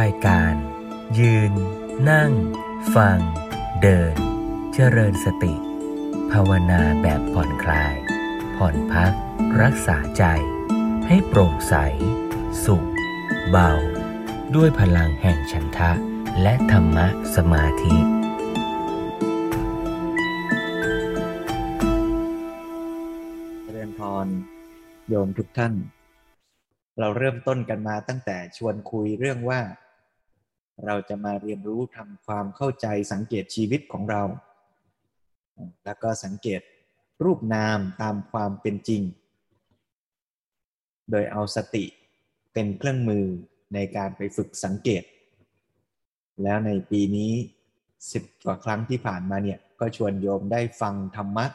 รายการยืนนั่งฟังเดินเจริญสติภาวนาแบบผ่อนคลายผ่อนพักรักษาใจให้โปร่งใสสุขเบาด้วยพลังแห่งฉันทะและธรรมะสมาธิเจริญพรโยมทุกท่านเราเริ่มต้นกันมาตั้งแต่ชวนคุยเรื่องว่าเราจะมาเรียนรู้ทำความเข้าใจสังเกตชีวิตของเราแล้วก็สังเกตรูปนามตามความเป็นจริงโดยเอาสติเป็นเครื่องมือในการไปฝึกสังเกตแล้วในปีนี้10กว่าครั้งที่ผ่านมาเนี่ยก็ชวนโยมได้ฟังธรรมะ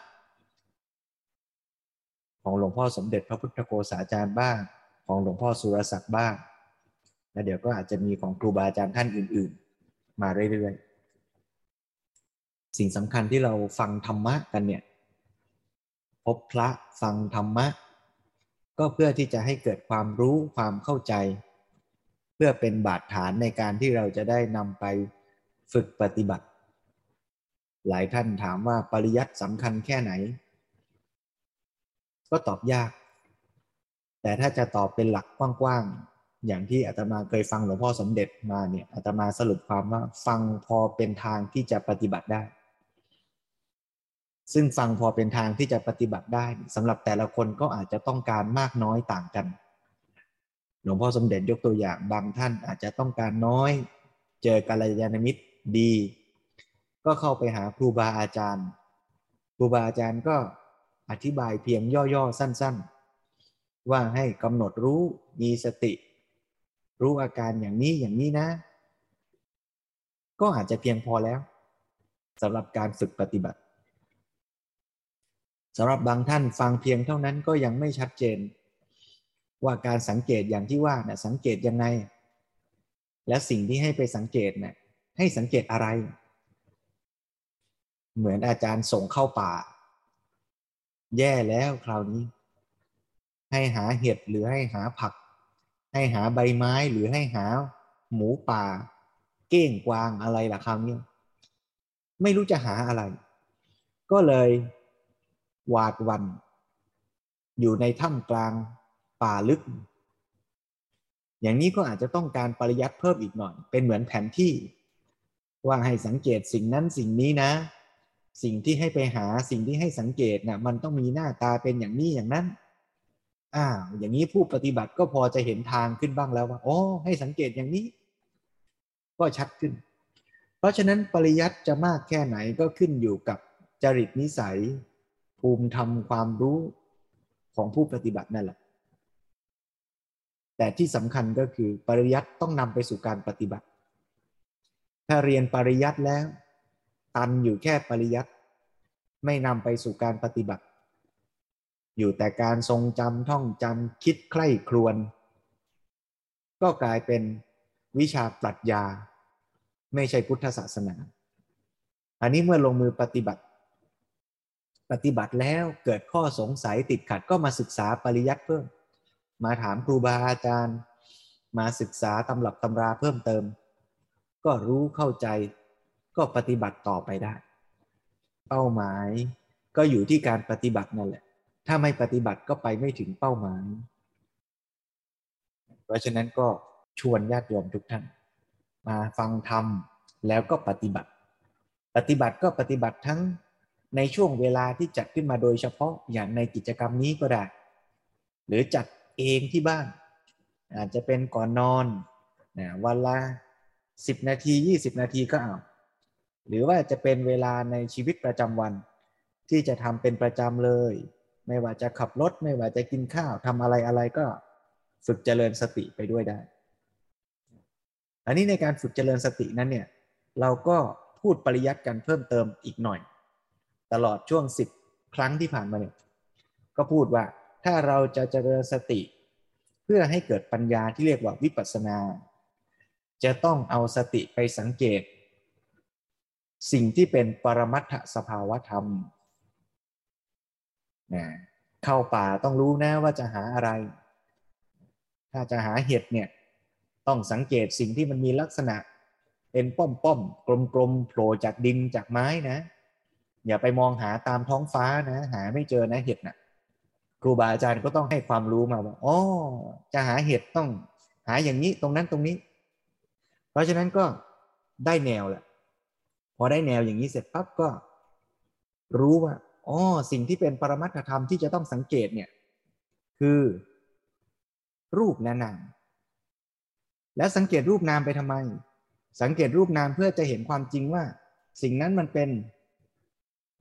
ของหลวงพ่อสมเด็จพระพุทธโฆษาจารย์บ้างของหลวงพ่อสุรศักดิ์บ้างและเดี๋ยวก็อาจจะมีของครูบาอาจารย์ท่านอื่นๆมาเรื่อยๆสิ่งสำคัญที่เราฟังธรรมะกันเนี่ยพบพระฟังธรรมะก็เพื่อที่จะให้เกิดความรู้ความเข้าใจเพื่อเป็นบาดฐานในการที่เราจะได้นำไปฝึกปฏิบัติหลายท่านถามว่าปริยัติสำคัญแค่ไหนก็ตอบยากแต่ถ้าจะตอบเป็นหลักกว้างๆอย่างที่อาตมาเคยฟังหลวงพ่อสมเด็จมาเนี่ยอาตมาสรุปความว่าฟังพอเป็นทางที่จะปฏิบัติได้ซึ่งฟังพอเป็นทางที่จะปฏิบัติได้สำหรับแต่ละคนก็อาจจะต้องการมากน้อยต่างกันหลวงพ่อสมเด็จยกตัวอย่างบางท่านอาจจะต้องการน้อยเจอกัลยาณมิตรดีก็เข้าไปหาครูบาอาจารย์ครูบาอาจารย์ก็อธิบายเพียงย่อๆสั้นๆว่าให้กำหนดรู้มีสติรู้อาการอย่างนี้อย่างนี้นะก็อาจจะเพียงพอแล้วสำหรับการฝึกปฏิบัติสำหรับบางท่านฟังเพียงเท่านั้นก็ยังไม่ชัดเจนว่าการสังเกตอย่างที่ว่านะสังเกตยังไงและสิ่งที่ให้ไปสังเกตนะให้สังเกตอะไรเหมือนอาจารย์ส่งเข้าป่าแย่แล้วคราวนี้ให้หาเห็ดหรือให้หาผักให้หาใบไม้หรือให้หาหมูป่าเก้งกวางอะไรล่ะคราวนี้ไม่รู้จะหาอะไรก็เลยหวาดหวั่นอยู่ในถ้ำกลางป่าลึกอย่างนี้ก็อาจจะต้องการปริยัติเพิ่มอีกหน่อยเป็นเหมือนแผนที่ว่าให้สังเกตสิ่งนั้นสิ่งนี้นะสิ่งที่ให้ไปหาสิ่งที่ให้สังเกตนะมันต้องมีหน้าตาเป็นอย่างนี้อย่างนั้นอย่างนี้ผู้ปฏิบัติก็พอจะเห็นทางขึ้นบ้างแล้วว่าอ๋อให้สังเกตอย่างนี้ก็ชัดขึ้นเพราะฉะนั้นปริยัติจะมากแค่ไหนก็ขึ้นอยู่กับจริตนิสัยภูมิธรรมความรู้ของผู้ปฏิบัตินั่นแหละแต่ที่สำคัญก็คือปริยัติต้องนำไปสู่การปฏิบัติถ้าเรียนปริยัติแล้วตันอยู่แค่ปริยัติไม่นำไปสู่การปฏิบัติอยู่แต่การทรงจำท่องจำคิดใคร่ครวญก็กลายเป็นวิชาปรัชญาไม่ใช่พุทธศาสนาอันนี้เมื่อลงมือปฏิบัติแล้วเกิดข้อสงสัยติดขัดก็มาศึกษาปริยัติเพิ่มมาถามครูบาอาจารย์มาศึกษาตำรับตำราเพิ่มเติมก็รู้เข้าใจก็ปฏิบัติต่อไปได้เป้าหมายก็อยู่ที่การปฏิบัตินั่นแหละถ้าไม่ปฏิบัติก็ไปไม่ถึงเป้าหมายเพราะฉะนั้นก็ชวนญาติโยมทุกท่านมาฟังธรรมแล้วก็ปฏิบัติก็ปฏิบัติทั้งในช่วงเวลาที่จัดขึ้นมาโดยเฉพาะอย่างในกิจกรรมนี้ก็ได้หรือจัดเองที่บ้านอาจจะเป็นก่อนนอนวันละ10นาที20นาทีก็เอาหรือว่าจะเป็นเวลาในชีวิตประจำวันที่จะทำเป็นประจำเลยไม่ว่าจะขับรถไม่ว่าจะกินข้าวทำอะไรก็ฝึกเจริญสติไปด้วยได้อันนี้ในการฝึกเจริญสตินั้นเนี่ยเราก็พูดปริยัติกันเพิ่มเติมอีกหน่อยตลอดช่วง10ครั้งที่ผ่านมาเนี่ยก็พูดว่าถ้าเราจะเจริญสติเพื่อให้เกิดปัญญาที่เรียกว่าวิปัสสนาจะต้องเอาสติไปสังเกตสิ่งที่เป็นปรมัตถสภาวธรรมเข้าป่าต้องรู้นะว่าจะหาอะไรถ้าจะหาเห็ดเนี่ย ต้องสังเกตสิ่งที่มันมีลักษณะเป็นป้อมๆกลมๆโผล่จากดินจากไม้นะอย่าไปมองหาตามท้องฟ้านะหาไม่เจอนะเห็ดนะครูบาอาจารย์ก็ต้องให้ความรู้มาว่าอ๋อจะหาเห็ดต้องหาอย่างนี้ตรงนั้นตรงนี้เพราะฉะนั้นก็ได้แนวแหละพอได้แนวอย่างนี้เสร็จปั๊บก็รู้ว่าอ๋อสิ่งที่เป็นปรมัตถธรรมที่จะต้องสังเกตเนี่ยคือรูปและนามและสังเกตรูปนามไปทำไมสังเกตรูปนามเพื่อจะเห็นความจริงว่าสิ่งนั้นมันเป็น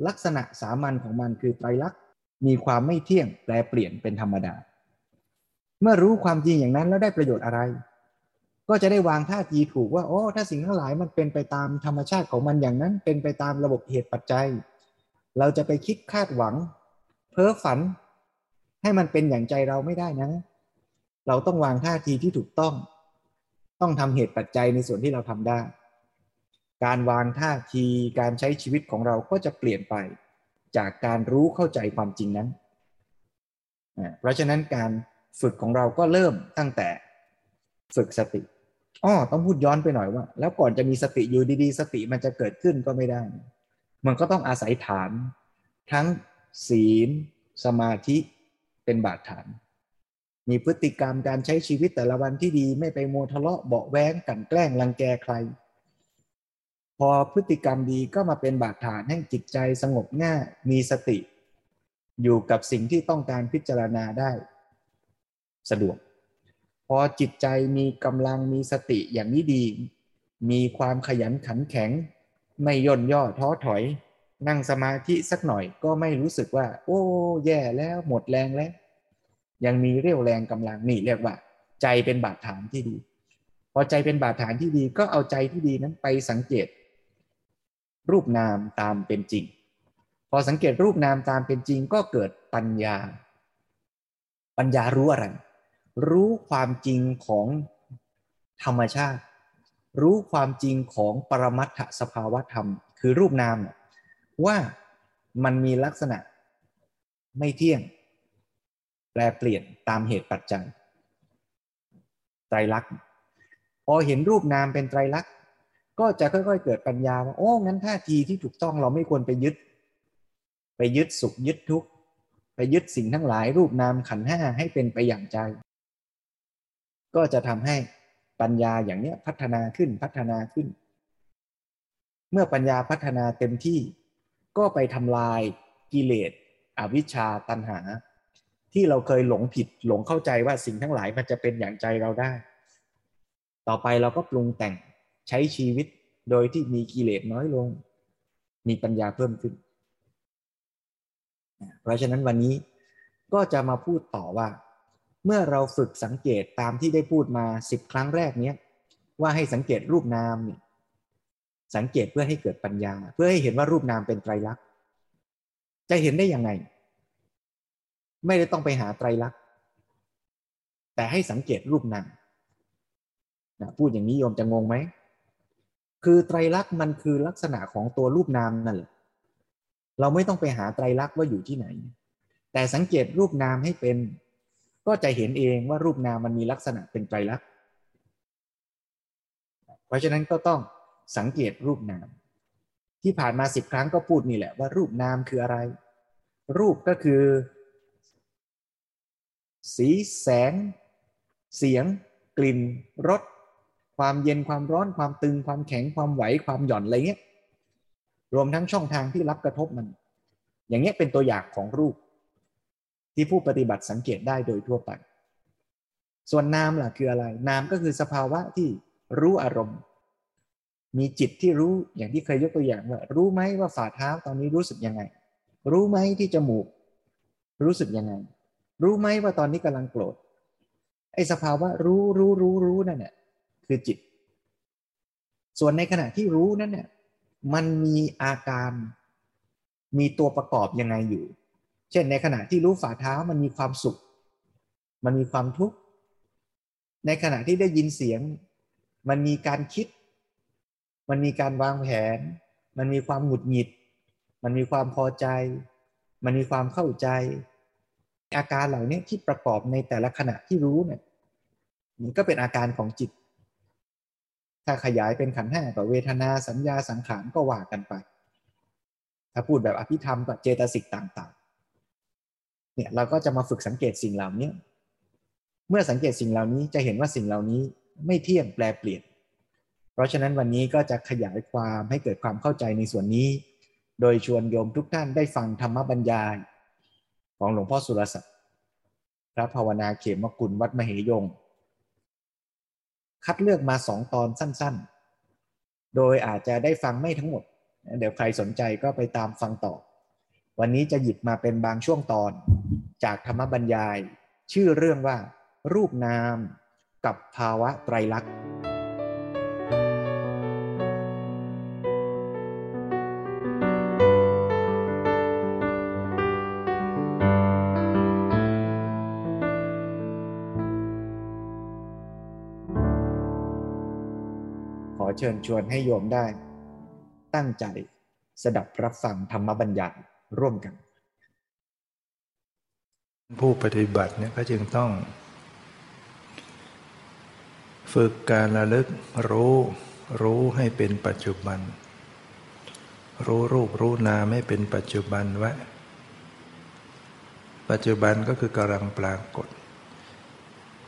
ลักษณะสามัญของมันคือไตรลักษณ์มีความไม่เที่ยงแปรเปลี่ยนเป็นธรรมดาเมื่อรู้ความจริงอย่างนั้นแล้วได้ประโยชน์อะไรก็จะได้วางท่าทีถูกว่าโอ้ถ้าสิ่งทั้งหลายมันเป็นไปตามธรรมชาติของมันอย่างนั้นเป็นไปตามระบบเหตุปัจจัยเราจะไปคิดคาดหวังเพ้อฝันให้มันเป็นอย่างใจเราไม่ได้นะเราต้องวางท่าทีที่ถูกต้องทำเหตุปัจจัยในส่วนที่เราทำได้การวางท่าทีการใช้ชีวิตของเราก็จะเปลี่ยนไปจากการรู้เข้าใจความจริงนั้นเพราะฉะนั้นการฝึกของเราก็เริ่มตั้งแต่ฝึกสติอ้อต้องพูดย้อนไปหน่อยว่าแล้วก่อนจะมีสติอยู่ดีๆสติมันจะเกิดขึ้นก็ไม่ได้มันก็ต้องอาศัยฐานทั้งศีลสมาธิเป็นบาดฐานมีพฤติกรรมการใช้ชีวิตแต่ละวันที่ดีไม่ไปมัวทะเลาะเบาะแว้งกันแกล้งรังแกใครพอพฤติกรรมดีก็มาเป็นบาดฐานให้จิตใจสงบง่ายมีสติอยู่กับสิ่งที่ต้องการพิจารณาได้สะดวกพอจิตใจมีกำลังมีสติอย่างนี้ดีมีความขยันขันแข็งไม่ย่นย่อท้อถอยนั่งสมาธิสักหน่อยก็ไม่รู้สึกว่าโอ้แย่แล้วหมดแรงแล้วยังมีเรี่ยวแรงกำลังนี่เรียกว่าใจเป็นบาดฐานที่ดีพอใจเป็นบาดฐานที่ดีก็เอาใจที่ดีนั้นไปสังเกตรูปนามตามเป็นจริงพอสังเกตรูปนามตามเป็นจริงก็เกิดปัญญารู้อะไรรู้ความจริงของธรรมชาติรู้ความจริงของปรมัตถสภาวธรรมคือรูปนามว่ามันมีลักษณะไม่เที่ยงแปรเปลี่ยนตามเหตุปัจจัยไตรลักษณ์พอเห็นรูปนามเป็นไตรลักษณ์ก็จะค่อยๆเกิดปัญญาว่าโอ้งั้นท่าทีที่ถูกต้องเราไม่ควรไปยึดสุขยึดทุกข์ไปยึดสิ่งทั้งหลายรูปนามขันธ์ห้าให้เป็นไปอย่างใจก็จะทำให้ปัญญาอย่างนี้พัฒนาขึ้นเมื่อปัญญาพัฒนาเต็มที่ก็ไปทำลายกิเลสอวิชชาตัณหาที่เราเคยหลงผิดหลงเข้าใจว่าสิ่งทั้งหลายมันจะเป็นอย่างใจเราได้ต่อไปเราก็ปรุงแต่งใช้ชีวิตโดยที่มีกิเลสน้อยลงมีปัญญาเพิ่มขึ้นเพราะฉะนั้นวันนี้ก็จะมาพูดต่อว่าเมื่อเราฝึกสังเกตตามที่ได้พูดมา10ครั้งแรกเนี้ยว่าให้สังเกตรูปนามเนี่ยสังเกตเพื่อให้เกิดปัญญาเพื่อให้เห็นว่ารูปนามเป็นไตรลักษณ์จะเห็นได้ยังไงไม่ได้ต้องไปหาไตรลักษณ์แต่ให้สังเกตรูปนามนะพูดอย่างนี้โยมจะงงไหมคือไตรลักษณ์มันคือลักษณะของตัวรูปนามนั่นแหละเราไม่ต้องไปหาไตรลักษณ์ว่าอยู่ที่ไหนแต่สังเกตรูปนามให้เป็นก็จะเห็นเองว่ารูปนามมันมีลักษณะเป็นไตรลักษณ์เพราะฉะนั้นก็ต้องสังเกตรูปนามที่ผ่านมา10ครั้งก็พูดนี่แหละว่ารูปนามคืออะไรรูปก็คือสีแสงเสียงกลิ่นรสความเย็นความร้อนความตึงความแข็งความไหวความหย่อนอะไรเงี้ยรวมทั้งช่องทางที่รับกระทบมันอย่างนี้เป็นตัวอย่างของรูปที่ผู้ปฏิบัติสังเกตได้โดยทั่วไปส่วนนามล่ะคืออะไรนามก็คือสภาวะที่รู้อารมณ์มีจิตที่รู้อย่างที่เคยยกตัวอย่างว่ารู้ไหมว่าฝ่าเท้าตอนนี้รู้สึกยังไงรู้ไหมที่จมูกรู้สึกยังไงรู้ไหมว่าตอนนี้กำลังโกรธไอ้สภาวะรู้นั่นเนี่ยคือจิตส่วนในขณะที่รู้นั่นเนี่ยมันมีอาการมีตัวประกอบยังไงอยู่เช่นในขณะที่รู้ฝ่าเท้ามันมีความสุขมันมีความทุกข์ในขณะที่ได้ยินเสียงมันมีการคิดมันมีการวางแผนมันมีความหงุดหงิดมันมีความพอใจมันมีความเข้าใจอาการเหล่านี้ที่ประกอบในแต่ละขณะที่รู้เนี่ยมันก็เป็นอาการของจิต ถ้าขยายเป็นขันธ์ห้าก็เวทนาสัญญาสังขารก็ว่ากันไปถ้าพูดแบบอภิธรรมก็เจตสิกต่างๆเนี่ยเราก็จะมาฝึกสังเกตสิ่งเหล่านี้เมื่อสังเกตสิ่งเหล่านี้จะเห็นว่าสิ่งเหล่านี้ไม่เที่ยงแปรเปลี่ยนเพราะฉะนั้นวันนี้ก็จะขยายความให้เกิดความเข้าใจในส่วนนี้โดยชวนโยมทุกท่านได้ฟังธรรมบรรยายของหลวงพ่อสุรศักดิ์พระภาวนาเขมกุลวัดมเหยงค์คัดเลือกมา2 ตอนสั้นๆโดยอาจจะได้ฟังไม่ทั้งหมดเดี๋ยวใครสนใจก็ไปตามฟังต่อวันนี้จะหยิบมาเป็นบางช่วงตอนจากธรรมบรรยายชื่อเรื่องว่ารูปนามกับภาวะไตรลักษณ์ขอเชิญชวนให้โยมได้ตั้งใจสดับรับฟังธรรมบัญญัติร่วมกันผู้ปฏิบัติเนี่ยก็จึงต้องฝึกการระลึกรู้ให้เป็นปัจจุบันรู้รูปรู้นามให้เป็นปัจจุบันไว้ปัจจุบันก็คือกำลังปรากฏ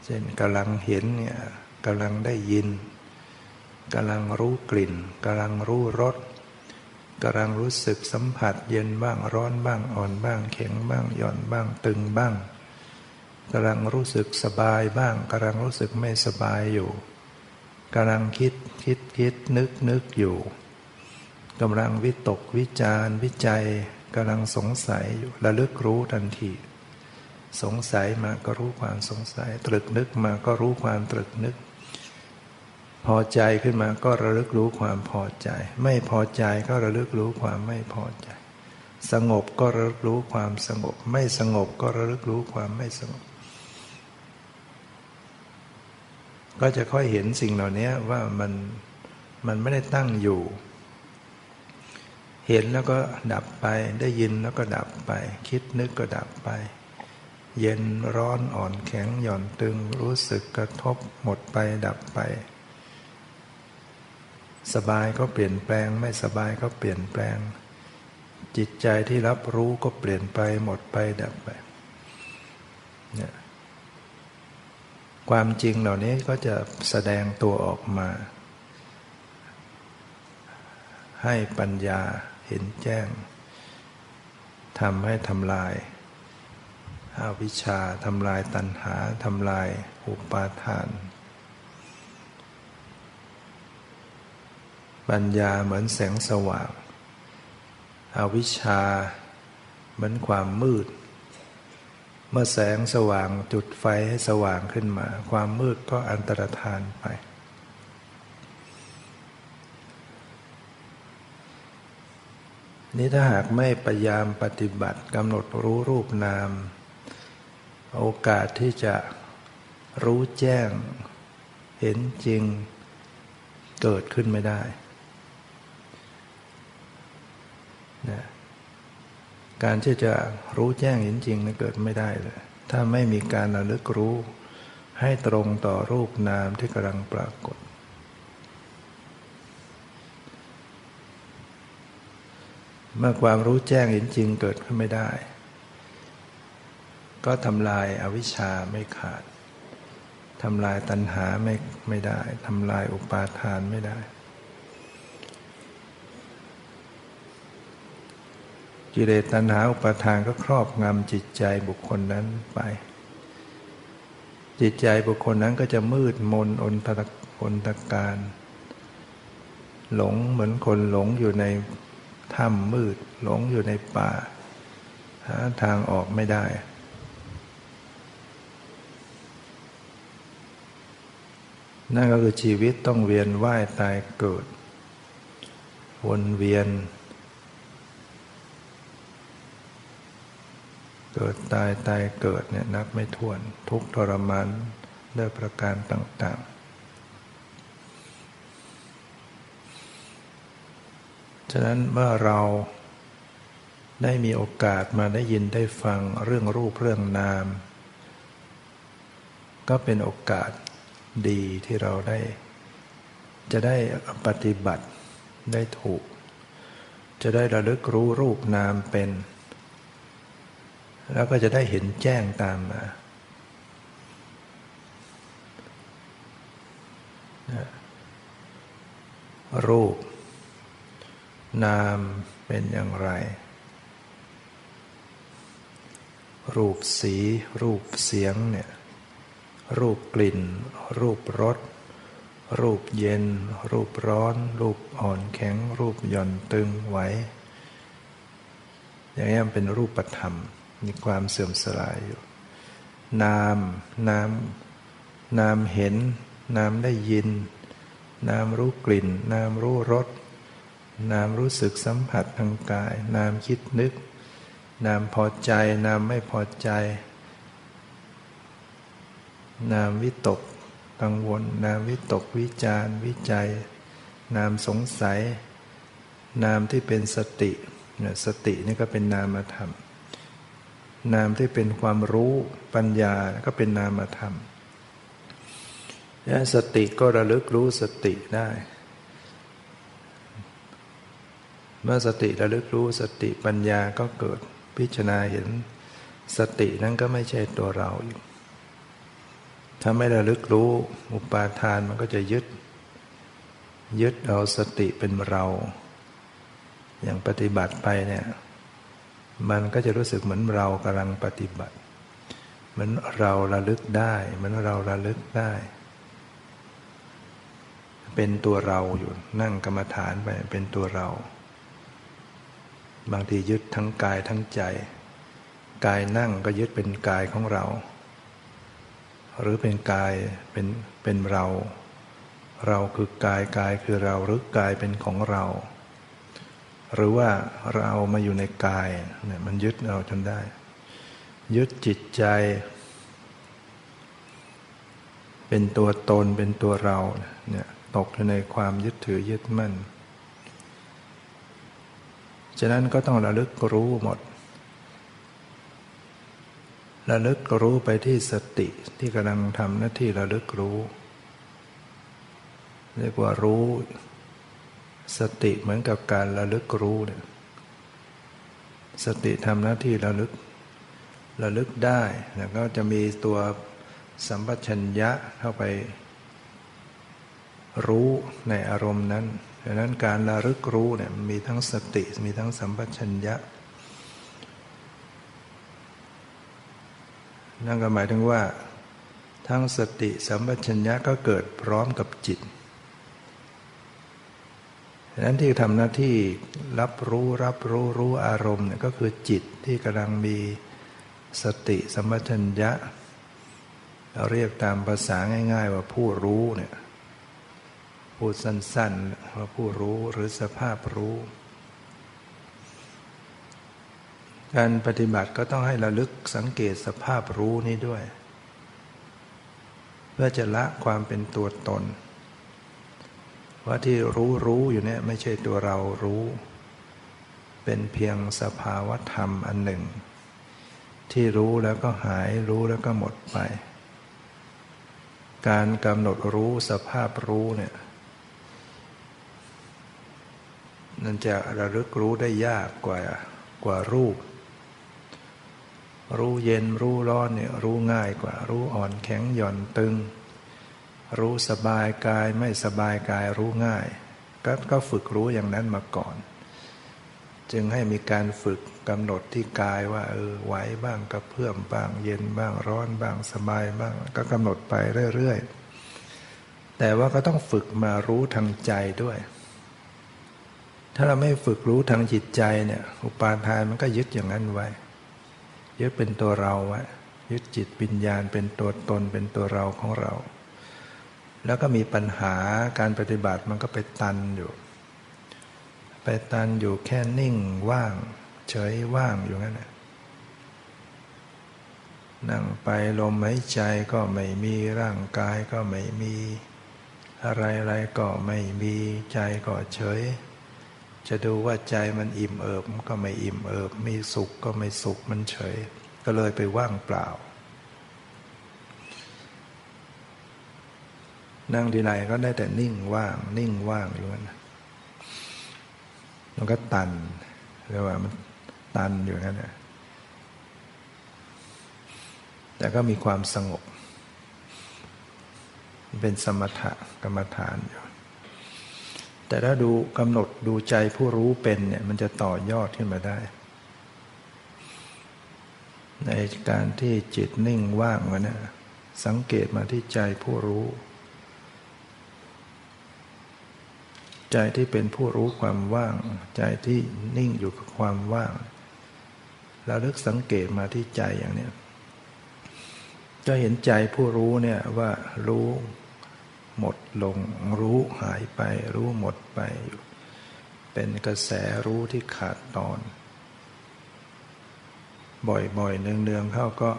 เช่นกำลังเห็นเนี่ยกำลังได้ยินกำลังรู้กลิ่นกำลังรู้รสกำลังรู้สึกสัมผัสเย็นบ้างร้อนบ้างอ่อนบ้างแข็งบ้างหย่อนบ้างตึงบ้างกำลังรู้สึกสบายบ้างกำลังรู้สึกไม่สบายอยู่กำลังคิดนึกอยู่กำลังวิตกวิจารวิจัยกำลังสงสัยอยู่ระลึกรู้ทันทีสงสัยมาก็รู้ความสงสัยตรึกนึกมาก็รู้ความตรึกนึกพอใจขึ้นมาก็ระลึกรู้ความพอใจไม่พอใจก็ระลึกรู้ความไม่พอใจสงบก็ระลึกรู้ความสงบไม่สงบก็ระลึกรู้ความไม่สงบก็จะค่อยเห็นสิ่งเหล่านี้ว่ามันไม่ได้ตั้งอยู่เห็นแล้วก็ดับไปได้ยินแล้วก็ดับไปคิดนึกก็ดับไปเย็นร้อนอ่อนแข็งหย่อนตึงรู้สึกกระทบหมดไปดับไปสบายก็เปลี่ยนแปลงไม่สบายก็เปลี่ยนแปลงจิตใจที่รับรู้ก็เปลี่ยนไปหมดไปดับไปเนี่ยความจริงเหล่านี้ก็จะแสดงตัวออกมาให้ปัญญาเห็นแจ้งทำให้ทำลายอวิชชาทำลายตัณหาทำลายอุปาทานปัญญาเหมือนแสงสว่างอวิชชาเหมือนความมืดเมื่อแสงสว่างจุดไฟให้สว่างขึ้นมาความมืดก็อันตรธานไปนี้ถ้าหากไม่พยายามปฏิบัติกำหนดรู้รูปนามโอกาสที่จะรู้แจ้งเห็นจริงเกิดขึ้นไม่ได้นะการที่จะรู้แจ้งเห็นจริงนั้นเกิดไม่ได้เลยถ้าไม่มีการระลึกรู้ให้ตรงต่อรูปนามที่กำลังปรากฏเมื่อความรู้แจ้งเห็นจริงเกิดขึ้นไม่ได้ก็ทำลายอวิชชาไม่ขาดทำลายตัณหาไม่ได้ทำลายอุปาทานไม่ได้กิเลสตัณหาอุปาทานก็ครอบงำจิตใจบุคคลนั้นไปจิตใจบุคคลนั้นก็จะมืดมนอนตะการหลงเหมือนคนหลงอยู่ในถ้ำมืดหลงอยู่ในป่าหาทางออกไม่ได้นั่นก็คือชีวิตต้องเวียนว่ายตายเกิดวนเวียนเกิดตายตายเกิดเนี่ยนับไม่ถ้วนทุกข์ทรมานด้วยประการต่างๆฉะนั้นเมื่อเราได้มีโอกาสมาได้ยินได้ฟังเรื่องรูปเรื่องนามก็เป็นโอกาสดีที่เราได้ จะได้ปฏิบัติได้ถูกจะได้ระลึกรู้รูปนามเป็นแล้วก็จะได้เห็นแจ้งตามมารูปนามเป็นอย่างไรรูปสีรูปเสียงเนี่ยรูปกลิ่นรูปรสรูปเย็นรูปร้อนรูปอ่อนแข็งรูปหย่อนตึงไหวอย่างนี้มันเป็นรูปธรรมมีความเสื่อมสลายอยู่นามเห็นนามได้ยินนามรู้กลิ่นนามรู้รสนามรู้สึกสัมผัสทางกายนามคิดนึกนามพอใจนามไม่พอใจนามวิตกกังวลนามวิตกวิจารวิจัยนามสงสัยนามที่เป็นสติเนี่ยสตินี่ก็เป็นนามธรรมนามที่เป็นความรู้ปัญญาก็เป็นนามธรรมสติก็ระลึกรู้สติได้เมื่อสติระลึกรู้สติปัญญาก็เกิดพิจารณาเห็นสตินั้นก็ไม่ใช่ตัวเราอยู่ถ้าไม่ระลึกรู้อุปาทานมันก็จะยึดเอาสติเป็นเราอย่างปฏิบัติไปเนี่ยมันก็จะรู้สึกเหมือนเรากำลังปฏิบัติเหมือนเราระลึกได้เหมือนเราระลึกได้เป็นตัวเราอยู่นั่งกรรมฐานไปเป็นตัวเราบางทียึดทั้งกายทั้งใจกายนั่งก็ยึดเป็นกายของเราหรือเป็นกายเป็นเราเราคือกายกายคือเราหรือกายเป็นของเราหรือว่าเรามาอยู่ในกายเนี่ยมันยึดเอาจนได้ยึดจิตใจเป็นตัวตนเป็นตัวเราเนี่ยตกอยู่ในความยึดถือยึดมั่นฉะนั้นก็ต้องระลึกรู้หมดระลึกรู้ไปที่สติที่กำลังทำหน้าที่ระลึกรู้เรียกว่ารู้สติเหมือนกับการระลึกรู้เนี่ยสติทำหน้าที่ระลึกได้แล้วก็จะมีตัวสัมปชัญญะเข้าไปรู้ในอารมณ์นั้นดังนั้นการระลึกรู้เนี่ยมีทั้งสติมีทั้งสัมปชัญญะนั่นก็หมายถึงว่าทั้งสติสัมปชัญญะก็เกิดพร้อมกับจิตดังนั้นที่ทำหน้าที่รับรู้อารมณ์เนี่ยก็คือจิตที่กำลังมีสติสัมปชัญญะเราเรียกตามภาษาง่ายๆว่าผู้รู้เนี่ยพูดสั้นๆว่าผู้รู้หรือสภาพรู้การปฏิบัติก็ต้องให้ระลึกสังเกตสภาพรู้นี้ด้วยเพื่อจะละความเป็นตัวตนว่าที่รู้อยู่เนี่ยไม่ใช่ตัวเรารู้เป็นเพียงสภาวธรรมอันหนึ่งที่รู้แล้วก็หายรู้แล้วก็หมดไปการกำหนดรู้สภาพรู้เนี่ยนั่นจะระลึกรู้ได้ยากกว่ารูปรู้เย็นรู้ร้อนเนี่ยรู้ง่ายกว่ารู้อ่อนแข็งหย่อนตึงรู้สบายกายไม่สบายกายรู้ง่ายก็ฝึกรู้อย่างนั้นมาก่อนจึงให้มีการฝึกกำหนดที่กายว่าไหวบ้างกระเพื่อมบ้างเย็นบ้างร้อนบ้างสบายบ้างก็กำหนดไปเรื่อยๆแต่ว่าก็ต้องฝึกมารู้ทางใจด้วยถ้าเราไม่ฝึกรู้ทางจิตใจเนี่ยอุปาทานมันก็ยึดอย่างนั้นไว้ยึดเป็นตัวเราไว้ยึดจิตวิญญาณเป็นตัวตนเป็นตัวเราของเราแล้วก็มีปัญหาการปฏิบัติมันก็ไปตันอยู่แค่นิ่งว่างเฉยว่างอยู่งั้นน่ะนั่งไปลมหายใจก็ไม่มีร่างกายก็ไม่มีอะไรๆก็ไม่มีใจก็เฉยจะดูว่าใจมันอิ่มเอิบก็ไม่อิ่มเอิบมีสุขก็ไม่สุขมันเฉยก็เลยไปว่างเปล่า นั่งทีไรก็ได้แต่นิ่งว่างนิ่งว่างอยู่นะมันก็ตันเรียกว่ามันตันอยู่นั่นแหละแต่ก็มีความสงบเป็นสมถะกรรมฐานอยู่แต่ถ้าดูกำหนดดูใจผู้รู้เป็นเนี่ยมันจะต่อยอดขึ้นมาได้ในการที่จิตนิ่งว่างวะเนี่ยสังเกตมาที่ใจผู้รู้ใจที่เป็นผู้รู้ความว่างใจที่นิ่งอยู่กับความว่างเราเลือกสังเกตมาที่ใจอย่างเนี้ยจะเห็นใจผู้รู้เนี่ยว่ารู้หมดลงรู้หายไปรู้หมดไปเป็นกระแสรู้ที่ขาดตอนบ่อยๆเนืองๆเข้าก็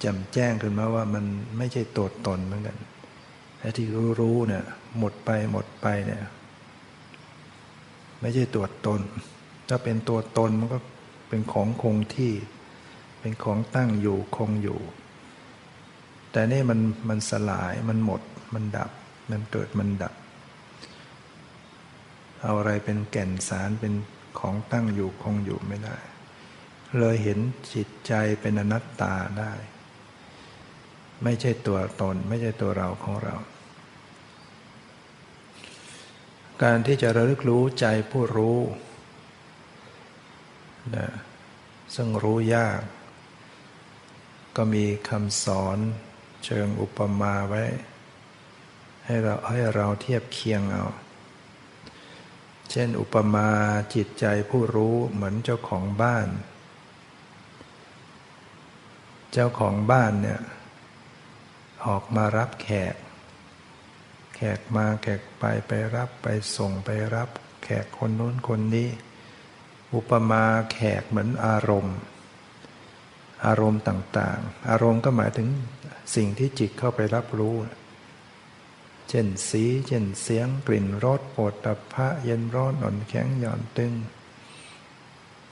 แจ่มแจ้งขึ้นมาว่ามันไม่ใช่ตัวตนเหมือนกันไอ้ที่รู้เนี่ยหมดไปหมดไปเนี่ยไม่ใช่ตัวตนถ้าเป็นตัวตนมันก็เป็นของคงที่เป็นของตั้งอยู่คงอยู่แต่นี่มันสลายมันหมดมันดับมันเกิดมันดับเอาอะไรเป็นแก่นสารเป็นของตั้งอยู่คงอยู่ไม่ได้เลยเห็นจิตใจเป็นอนัตตาได้ไม่ใช่ตัวตนไม่ใช่ตัวเราของเราการที่จะระลึกรู้ใจผู้รู้นะซึ่งรู้ยากก็มีคำสอนเชิงอุปมาไว้ให้เราเทียบเคียงเอาเช่นอุปมาจิตใจผู้รู้เหมือนเจ้าของบ้านเจ้าของบ้านเนี่ยออกมารับแขกแขกมาแขกไปรับไปส่งไปรับแขกคนนู้นคนนี้อุปมาแขกเหมือนอารมณ์ต่างๆอารมณ์ก็หมายถึงสิ่งที่จิตเข้าไปรับรู้เช่นสีเช่นเสียงกลิ่นรสโผฏฐัพพะเย็นร้อนอ่อนแข็งหย่อนตึง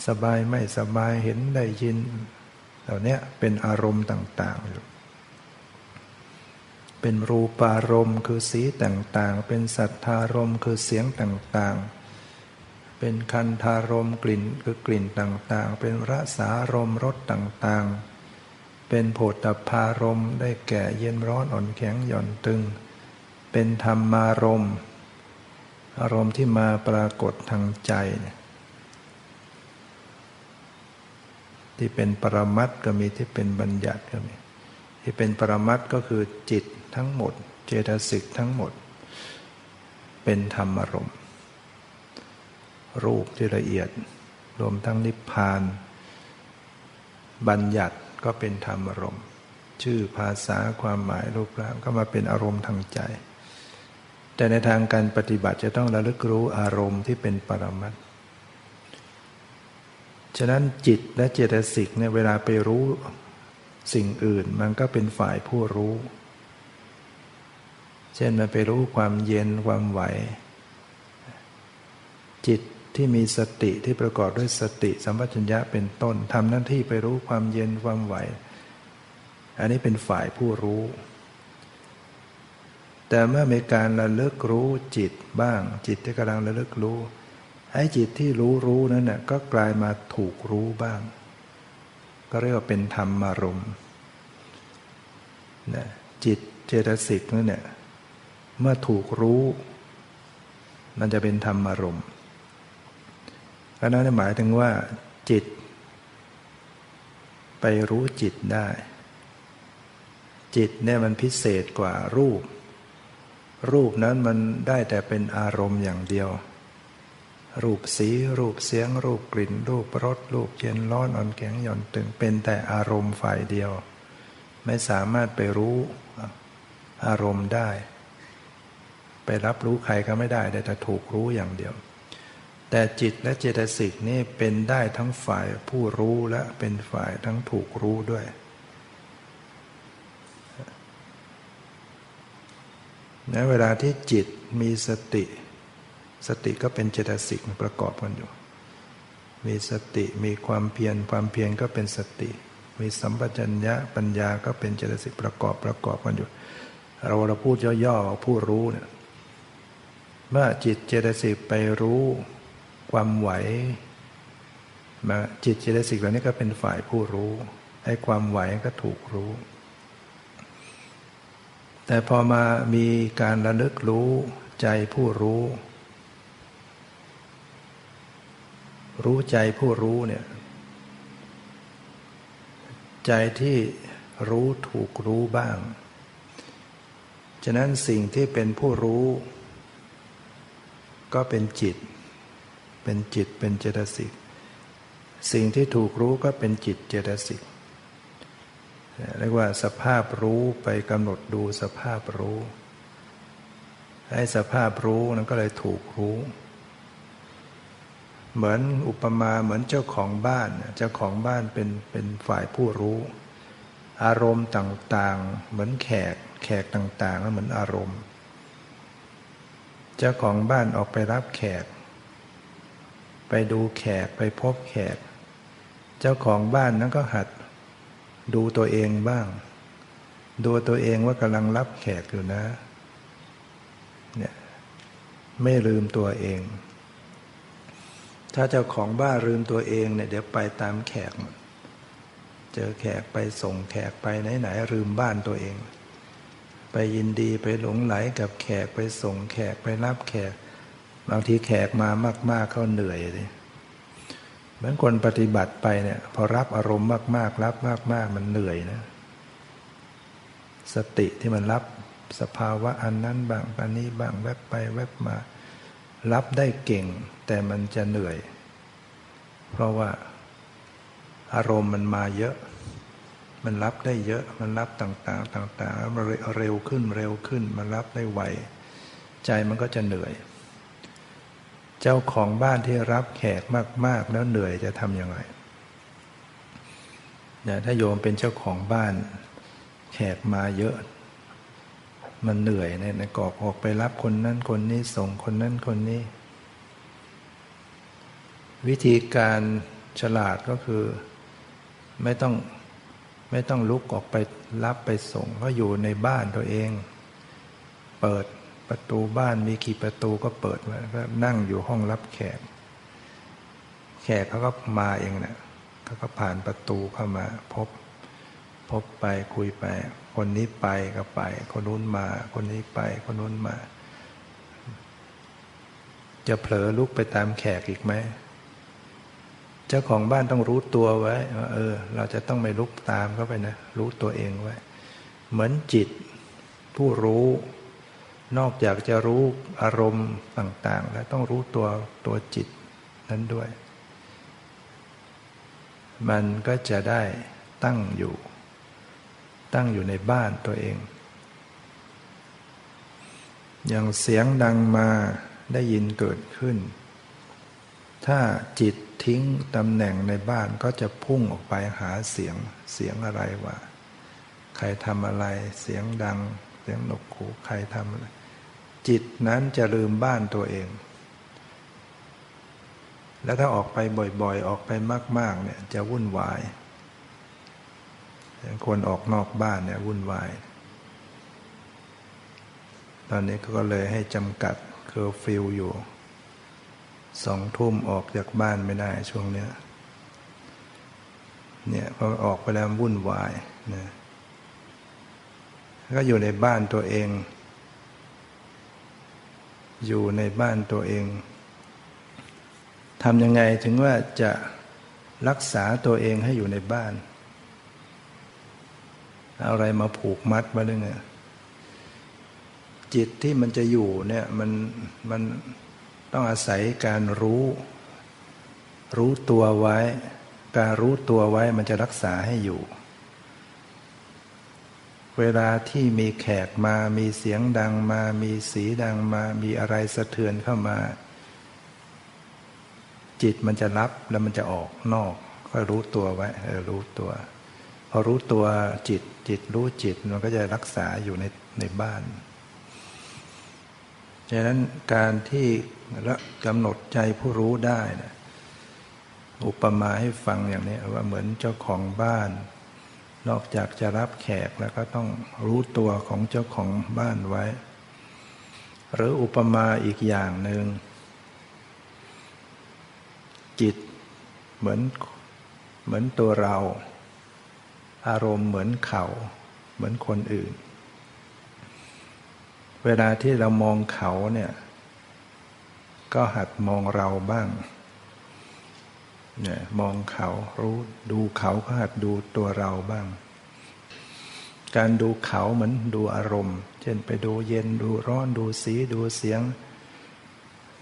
สบายไม่สบายเห็นได้ยินเหล่านี้เป็นอารมณ์ต่างๆอยู่เป็นรูปารมณ์คือสีต่างๆเป็นสัทธารมณ์คือเสียงต่างๆเป็นคันธารมณ์กลิ่นคือกลิ่นต่างๆเป็นรสารมณ์รสต่างๆเป็นโผฏฐัพพารมณ์ได้แก่เย็นร้อนอ่อนแข็งหย่อนตึงเป็นธรรมารมณ์อารมณ์ที่มาปรากฏทางใจที่เป็นปรมัตถ์ก็มีที่เป็นบัญญัติก็มีที่เป็นปรมัตถ์ก็คือจิตทั้งหมดเจตสิกทั้งหมดเป็นธรรมารมณ์รูปที่ละเอียดรวมทั้งนิพพานบัญญัติก็เป็นธรรมารมณ์ชื่อภาษาความหมายรูปร่างก็มาเป็นอารมณ์ทางใจแต่ในทางการปฏิบัติจะต้องระลึกรู้อารมณ์ที่เป็นปรมัตถ์ฉะนั้นจิตและเจตสิกเนี่ยเวลาไปรู้สิ่งอื่นมันก็เป็นฝ่ายผู้รู้เช่นมันไปรู้ความเย็นความไหวจิตที่มีสติที่ประกอบด้วยสติสัมปชัญญะเป็นต้นทำหน้าที่ไปรู้ความเย็นความไหวอันนี้เป็นฝ่ายผู้รู้แต่เมื่อมีการระลึกรู้จิตบ้างจิตที่กำลังระลึกรู้ไอ้จิตที่รู้นั้นน่ะก็กลายมาถูกรู้บ้างก็เรียกว่าเป็นธรรมารมณ์นะจิตเจตสิกนั่นเนี่ยเมื่อถูกรู้มันจะเป็นธรรมารมณ์ก็นั่นหมายถึงว่าจิตไปรู้จิตได้จิตเนี่ยมันพิเศษกว่ารูปนั้นมันได้แต่เป็นอารมณ์อย่างเดียวรูปสีรูปเสียงรูปกลิ่นรูปรสรูปเย็นร้อนอ่อนแข็งหย่อนตึงเป็นแต่อารมณ์ฝ่ายเดียวไม่สามารถไปรู้อารมณ์ได้ไปรับรู้ใครก็ไม่ได้แต่ถูกรู้อย่างเดียวแต่จิตและเจตสิกนี่เป็นได้ทั้งฝ่ายผู้รู้และเป็นฝ่ายทั้งถูกรู้ด้วยในเวลาที่จิตมีสติก็เป็นเจตสิกประกอบกันอยู่มีสติมีความเพียรก็เป็นสติมีสัมปชัญญะปัญญาก็เป็นเจตสิกประกอบกันอยู่ เราพูดย่อๆผู้รู้เนี่ยเมื่อจิตเจตสิกไปรู้ความไหวมาจิตเจตสิกเหล่านี้ก็เป็นฝ่ายผู้รู้ไอ้ความไหวก็ถูกรู้แต่พอมามีการระลึกรู้ใจผู้รู้รู้ใจผู้รู้เนี่ยใจที่รู้ถูกรู้บ้างฉะนั้นสิ่งที่เป็นผู้รู้ก็เป็นจิตเป็นเจตสิกสิ่งที่ถูกรู้ก็เป็นจิตเจตสิกเรียกว่าสภาพรู้ไปกำหนดดูสภาพรู้ไอ้สภาพรู้นั้นก็เลยถูกรู้เหมือนอุปมาเหมือนเจ้าของบ้านเป็นฝ่ายผู้รู้อารมณ์ต่างๆเหมือนแขกต่างๆเหมือนอารมณ์เจ้าของบ้านออกไปรับแขกไปดูแขกไปพบแขกเจ้าของบ้านนั้นก็หัดดูตัวเองบ้างดูตัวเองว่ากำลังรับแขกอยู่นะเนี่ยไม่ลืมตัวเองถ้าเจ้าของบ้านลืมตัวเองเนี่ยเดี๋ยวไปตามแขกเจอแขกไปส่งแขกไปไหนลืมบ้านตัวเองไปยินดีไปหลงไหลกับแขกไปส่งแขกไปรับแขกบางทีแขกมามากๆเขาเหนื่อยเลยเหมือนคนปฏิบัติไปเนี่ยพอรับอารมณ์มากๆรับมากๆมันเหนื่อยนะสติที่มันรับสภาวะอันนั้นบ้างอันนี้บ้างแวบไปแวบมารับได้เก่งแต่มันจะเหนื่อยเพราะว่าอารมณ์มันมาเยอะมันรับได้เยอะมันรับต่างๆเร็วขึ้นมันรับได้ไวใจมันก็จะเหนื่อยเจ้าของบ้านที่รับแขกมากๆแล้วเหนื่อยจะทำยังไงเนี่ยถ้าโยมเป็นเจ้าของบ้านแขกมาเยอะมันเหนื่อยเนี่ยกอบออกไปรับคนนั้นคนนี้ส่งคนนั้นคนนี้วิธีการฉลาดก็คือไม่ต้องลุกออกไปรับไปส่งก็อยู่ในบ้านตัวเองเปิดประตูบ้านมีกี่ประตูก็เปิดไว้ก็นั่งอยู่ห้องรับแขกเขาก็มาเองเนี่ยเขาก็ผ่านประตูเข้ามาพบไปคุยไปคนนี้ไปก็ไปคนนู้นมาคนนี้ไปคนนู้นมาจะเผลอลุกไปตามแขกอีกไหมเจ้าของบ้านต้องรู้ตัวไว้ว่าเราจะต้องไม่ลุกตามเข้าไปนะรู้ตัวเองไว้เหมือนจิตผู้รู้นอกจากจะรู้อารมณ์ต่างๆแล้วต้องรู้ตัวจิตนั้นด้วยมันก็จะได้ตั้งอยู่ในบ้านตัวเองอย่างเสียงดังมาได้ยินเกิดขึ้นถ้าจิตทิ้งตำแหน่งในบ้านก็จะพุ่งออกไปหาเสียงอะไรวะใครทำอะไรเสียงดังเสียงหนวกหูใครทำอะไรจิตนั้นจะลืมบ้านตัวเองแล้วถ้าออกไปบ่อยๆออกไปมากๆเนี่ยจะวุ่นวายคนออกนอกบ้านเนี่ยวุ่นวายตอนนี้ก็เลยให้จำกัดเคอร์ฟิวอยู่20:00 ออกจากบ้านไม่ได้ช่วงเนี้ยเนี่ยพอออกไปแล้ววุ่นวายนะก็อยู่ในบ้านตัวเองทำยังไงถึงว่าจะรักษาตัวเองให้อยู่ในบ้านเอาอะไรมาผูกมัดมาด้วยเนี่ยจิตที่มันจะอยู่เนี่ยมันต้องอาศัยการรู้ตัวไว้การรู้ตัวไว้มันจะรักษาให้อยู่เวลาที่มีแขกมามีเสียงดังมามีสีดังมามีอะไรสะเทือนเข้ามาจิตมันจะรับแล้วมันจะออกนอกก็รู้ตัวไว้รู้ตัวพอรู้ตัวจิตรู้จิตมันก็จะรักษาอยู่ในบ้านฉะนั้นการที่กำหนดใจผู้รู้ได้นะอุปมาให้ฟังอย่างนี้ว่าเหมือนเจ้าของบ้าน นอกจากจะรับแขกแล้วก็ต้องรู้ตัวของเจ้าของบ้านไว้หรืออุปมาอีกอย่างหนึ่งจิตเหมือนตัวเราอารมณ์เหมือนเขาเหมือนคนอื่นเวลาที่เรามองเขาเนี่ยก็หัดมองเราบ้างเนี่ยมองเขารู้ดูเขาก็หัดดูตัวเราบ้างการดูเขาเหมือนดูอารมณ์เช่นไปดูเย็นดูร้อนดูสีดูเสียง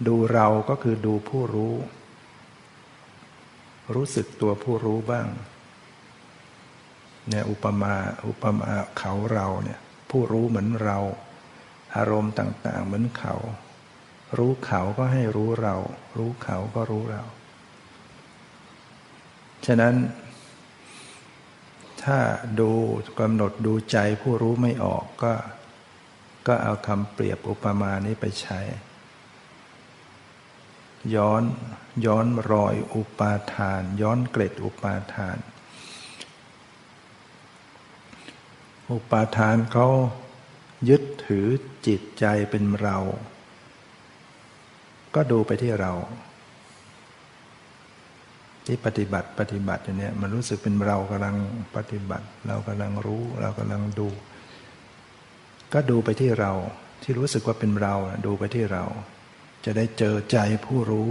ดูเราก็คือดูผู้รู้รู้สึกตัวผู้รู้บ้างเนี่ยอุปมาเขาเราเนี่ยผู้รู้เหมือนเราอารมณ์ต่างๆเหมือนเขารู้เขาก็ให้รู้เรารู้เขาก็รู้เราฉะนั้นถ้าดูกำหนดดูใจผู้รู้ไม่ออกก็เอาคำเปรียบอุปมานี้ไปใช้ย้อนรอยอุปาทานย้อนเกล็ดอุปาทานอุปาทานเขายึดถือจิตใจเป็นเราก็ดูไปที่เราที่ปฏิบัติอยู่เนี่ยมันรู้สึกเป็นเรากำลังปฏิบัติเรากำลังรู้เรากำลังดูก็ดูไปที่เราที่รู้สึกว่าเป็นเราดูไปที่เราจะได้เจอใจผู้รู้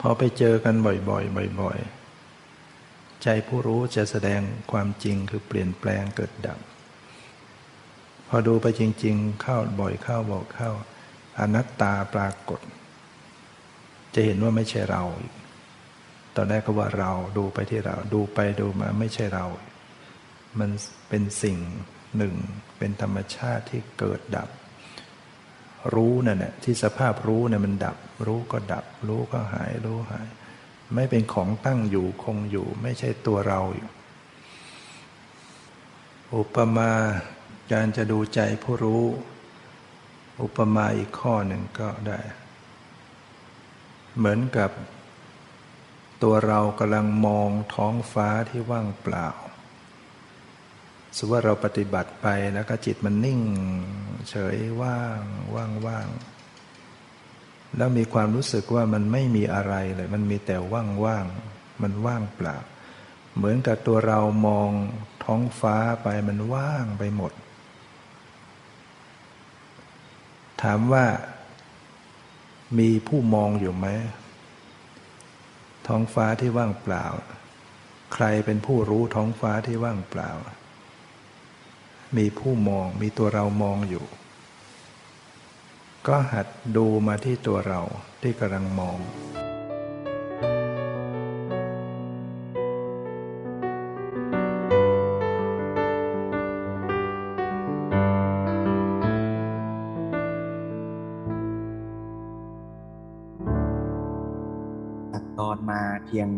พอไปเจอกันบ่อยๆใจผู้รู้จะแสดงความจริงคือเปลี่ยนแปลงเกิดดับพอดูไปจริงๆเข้าบ่อยเข้าบอกเข้าอนัตตาปรากฏจะเห็นว่าไม่ใช่เราตอนแรกก็ว่าเราดูไปที่เราดูไปดูมาไม่ใช่เรามันเป็นสิ่งหนึ่งเป็นธรรมชาติที่เกิดดับรู้นั่นแหละที่สภาพรู้เนี่ยมันดับรู้ก็ดับรู้ก็หายรู้หายไม่เป็นของตั้งอยู่คงอยู่ไม่ใช่ตัวเราอยู่อุปมาการจะดูใจผู้รู้อุปมาอีกข้อหนึ่งก็ได้เหมือนกับตัวเรากำลังมองท้องฟ้าที่ว่างเปล่าสมมุติว่าเราปฏิบัติไปแล้วก็จิตมันนิ่งเฉยว่างแล้วมีความรู้สึกว่ามันไม่มีอะไรเลยมันมีแต่ว่างมันว่างเปล่าเหมือนกับตัวเรามองท้องฟ้าไปมันว่างไปหมดถามว่ามีผู้มองอยู่ไหมท้องฟ้าที่ว่างเปล่าใครเป็นผู้รู้ท้องฟ้าที่ว่างเปล่ามีผู้มองมีตัวเรามองอยู่ก็หัดดูมาที่ตัวเราที่กำลังมองตอนมาเพียง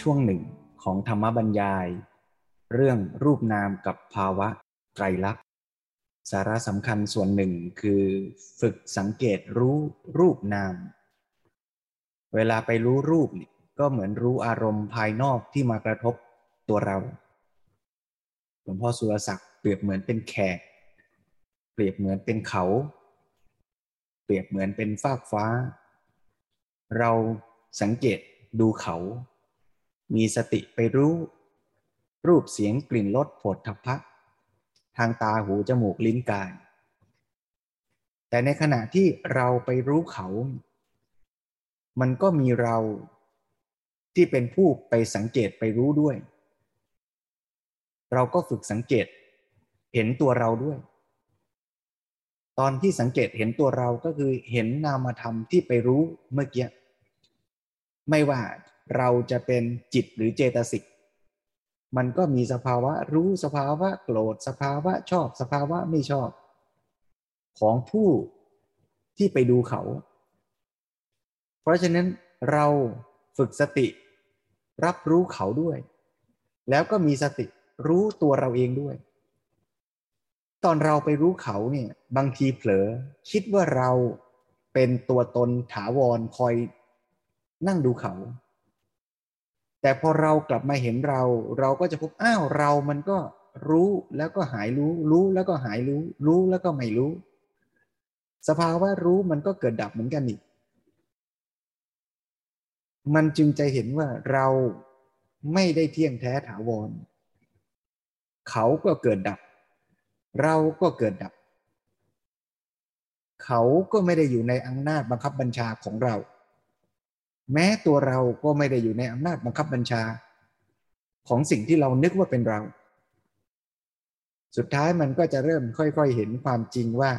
ช่วงหนึ่งของธรรมบรรยายเรื่องรูปนามกับภาวะไตรลักษณ์สาระสำคัญส่วนหนึ่งคือฝึกสังเกตรู้รูปนามเวลาไปรู้รูปก็เหมือนรู้อารมณ์ภายนอกที่มากระทบตัวเราหลวงพ่อสุรศักดิ์เปรียบเหมือนเป็นแขกเปรียบเหมือนเป็นเขาเปรียบเหมือนเป็นฟากฟ้าเราสังเกตดูเขามีสติไปรู้รูปเสียงกลิ่นรสโผฏฐัพพะทางตาหูจมูกลิ้นกายแต่ในขณะที่เราไปรู้เขามันก็มีเราที่เป็นผู้ไปสังเกตไปรู้ด้วยเราก็ฝึกสังเกตเห็นตัวเราด้วยตอนที่สังเกตเห็นตัวเราก็คือเห็นนามธรรมที่ไปรู้เมื่อกี้ไม่ว่าเราจะเป็นจิตหรือเจตสิกมันก็มีสภาวะรู้สภาวะโกรธสภาวะชอบสภาวะไม่ชอบของผู้ที่ไปดูเขาเพราะฉะนั้นเราฝึกสติรับรู้เขาด้วยแล้วก็มีสติรู้ตัวเราเองด้วยตอนเราไปรู้เขาเนี่ยบางทีเผลอคิดว่าเราเป็นตัวตนถาวรคอยนั่งดูเขา แต่พอเรากลับมาเห็นเราก็จะพบอ้าวเรามันก็รู้แล้วก็หายรู้รู้แล้วก็หายรู้รู้แล้วก็ไม่รู้สภาวะรู้มันก็เกิดดับเหมือนกันอีกมันจึงจะเห็นว่าเราไม่ได้เที่ยงแท้ถาวรเขาก็เกิดดับเราก็เกิดดับเขาก็ไม่ได้อยู่ในอำนาจบังคับบัญชาของเราแม้ตัวเราก็ไม่ได้อยู่ในอำนาจบังคับบัญชาของสิ่งที่เรานึกว่าเป็นเราสุดท้ายมันก็จะเริ่มค่อยๆเห็นความจริงว่า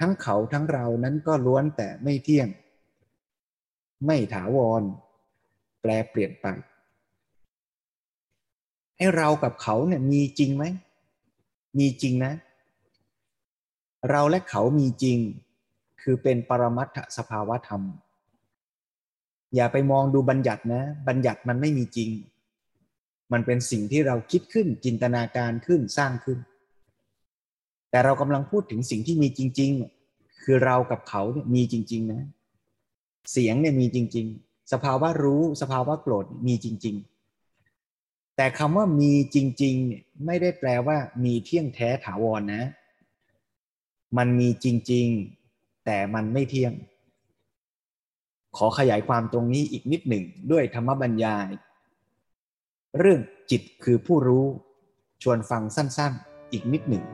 ทั้งเขาทั้งเรานั้นก็ล้วนแต่ไม่เที่ยงไม่ถาวรแปรเปลี่ยนไปให้เรากับเขาเนี่ยมีจริงไหมมีจริงนะเราและเขามีจริงคือเป็นปรมัตถสภาวะธรรมอย่าไปมองดูบัญญัตินะบัญญัติมันไม่มีจริงมันเป็นสิ่งที่เราคิดขึ้นจินตนาการขึ้นสร้างขึ้นแต่เรากำลังพูดถึงสิ่งที่มีจริงๆคือเรากับเขาเนี่ยมีจริงๆนะเสียงเนี่ยมีจริงๆสภาวะรู้สภาวะโกรธมีจริงๆแต่คำว่ามีจริงๆเนี่ยไม่ได้แปลว่ามีเที่ยงแท้ถาวรนะมันมีจริงๆแต่มันไม่เที่ยงขอขยายความตรงนี้อีกนิดหนึ่งด้วยธรรมบรรยายเรื่องจิตคือผู้รู้ชวนฟังสั้นๆอีกนิดหนึ่ง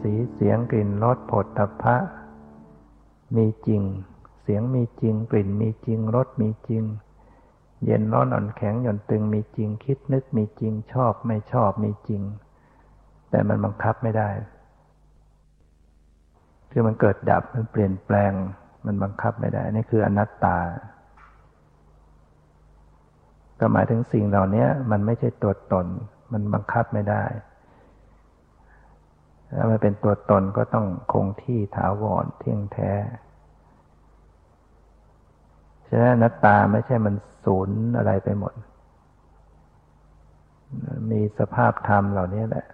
สีเสียงกลิ่นรสโผฏฐัพพะมีจริงเสียงมีจริงกลิ่นมีจริงรสมีจริงเย็นร้อนอ่อนแข็งหย่อนตึงมีจริงคิดนึกมีจริงชอบไม่ชอบมีจริงแต่มันบังคับไม่ได้คือมันเกิดดับมันเปลี่ยนแปลงมันบังคับไม่ได้นี่คืออนัตตาก็หมายถึงสิ่งเหล่านี้มันไม่ใช่ตัวตนมันบังคับไม่ได้ถ้ามันเป็นตัวตนก็ต้องคงที่ถาวรเที่ยงแท้ฉะนั้นอนัตตาไม่ใช่มันสูญอะไรไปหมดมีสภาพธรรมเหล่านี้แหละ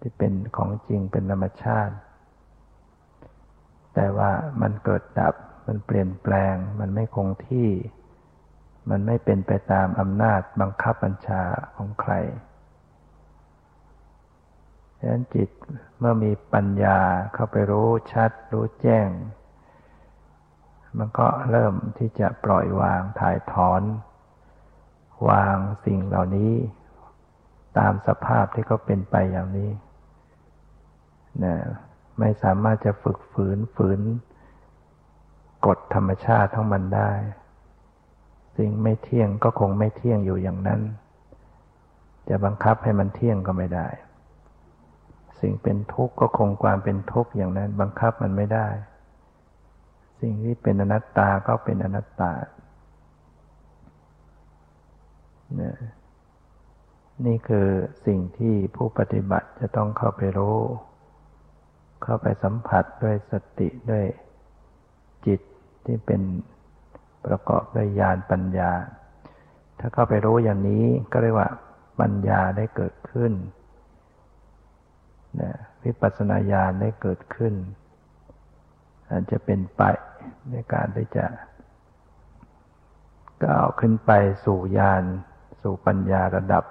ที่เป็นของจริงเป็นธรรมชาติแต่ว่ามันเกิดดับมันเปลี่ยนแปลงมันไม่คงที่มันไม่เป็นไปตามอำนาจบังคับบัญชาของใครฉะนั้นจิตเมื่อมีปัญญาเข้าไปรู้ชัดรู้แจ้งมันก็เริ่มที่จะปล่อยวางถ่ายถอนวางสิ่งเหล่านี้ตามสภาพที่เขาเป็นไปอย่างนี้นะไม่สามารถจะฝึกฝืนกฎธรรมชาติของมันได้สิ่งไม่เที่ยงก็คงไม่เที่ยงอยู่อย่างนั้นจะบังคับให้มันเที่ยงก็ไม่ได้สิ่งเป็นทุกข์ก็คงความเป็นทุกข์อย่างนั้นบังคับมันไม่ได้สิ่งที่เป็นอนัตตาก็เป็นอนัตตานี่คือสิ่งที่ผู้ปฏิบัติจะต้องเข้าไปรู้เข้าไปสัมผัสด้วยสติด้วยจิตที่เป็นประกอบด้วยญาณปัญญาถ้าเข้าไปรู้อย่างนี้ก็เรียกว่าปัญญาได้เกิดขึ้นวิปัสสนาญาณได้เกิดขึ้นอาจจะเป็นไปในการที่จะก้าวขึ้นไปสู่ญาณสู่ปัญญาระดับ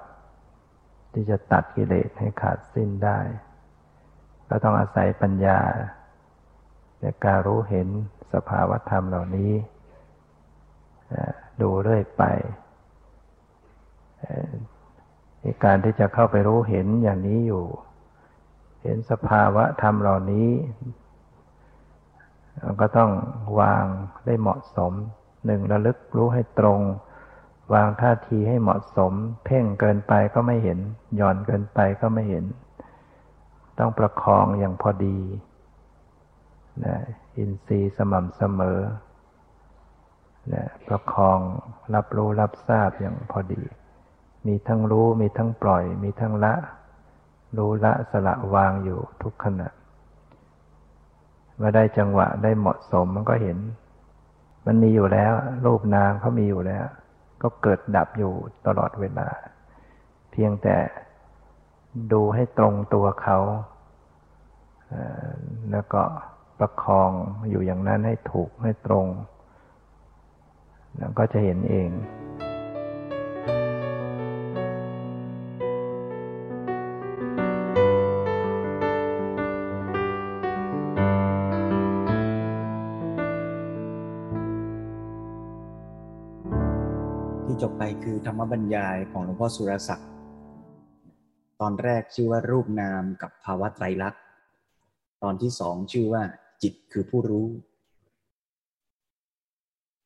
ที่จะตัดกิเลสให้ขาดสิ้นได้ก็ต้องอาศัยปัญญาในการรู้เห็นสภาวธรรมเหล่านี้ดูเรื่อยไปในการที่จะเข้าไปรู้เห็นอย่างนี้อยู่เห็นสภาวะธรรมเหล่านี้เราก็ต้องวางได้เหมาะสมหนึ่งระลึกรู้ให้ตรงวางท่าทีให้เหมาะสมเพ่งเกินไปก็ไม่เห็นหย่อนเกินไปก็ไม่เห็นต้องประคองอย่างพอดีนะอินทรีย์สม่ำเสมอนะประคองรับรู้รับทราบอย่างพอดีมีทั้งรู้มีทั้งปล่อยมีทั้งละรู้ละสละวางอยู่ทุกขณะเมื่อได้จังหวะได้เหมาะสมมันก็เห็นมันมีอยู่แล้วรูปนามเขามีอยู่แล้ว ก็เกิดดับอยู่ตลอดเวลาเพียงแต่ดูให้ตรงตัวเขาแล้วก็ประคองอยู่อย่างนั้นให้ถูกให้ตรงแล้วก็จะเห็นเองจบไปคือธรรมบรรยายของหลวงพ่อสุรศักดิ์ตอนแรกชื่อว่ารูปนามกับภาวะไตรลักษณ์ตอนที่สองชื่อว่าจิตคือผู้รู้